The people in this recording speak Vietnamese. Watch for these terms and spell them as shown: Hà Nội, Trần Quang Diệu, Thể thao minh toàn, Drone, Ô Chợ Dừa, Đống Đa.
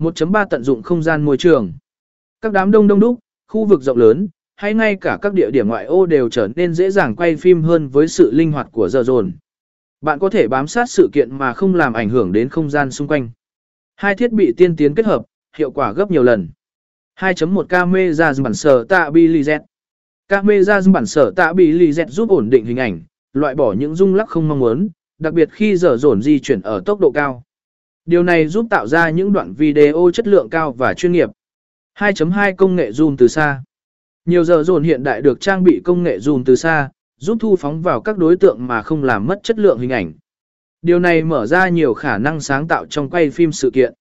1.3 Tận dụng không gian môi trường. Các đám đông đông đúc, khu vực rộng lớn, hay ngay cả các địa điểm ngoại ô đều trở nên dễ dàng quay phim hơn với sự linh hoạt của Drone. Bạn có thể bám sát sự kiện mà không làm ảnh hưởng đến không gian xung quanh. Hai thiết bị tiên tiến kết hợp, hiệu quả gấp nhiều lần. 2.1 Camera bản sở stabilize. Camera bản sở stabilize giúp ổn định hình ảnh, loại bỏ những rung lắc không mong muốn, đặc biệt khi Drone di chuyển ở tốc độ cao. Điều này giúp tạo ra những đoạn video chất lượng cao và chuyên nghiệp. 2.2 Công nghệ zoom từ xa. Nhiều Drone hiện đại được trang bị công nghệ zoom từ xa, giúp thu phóng vào các đối tượng mà không làm mất chất lượng hình ảnh. Điều này mở ra nhiều khả năng sáng tạo trong quay phim sự kiện.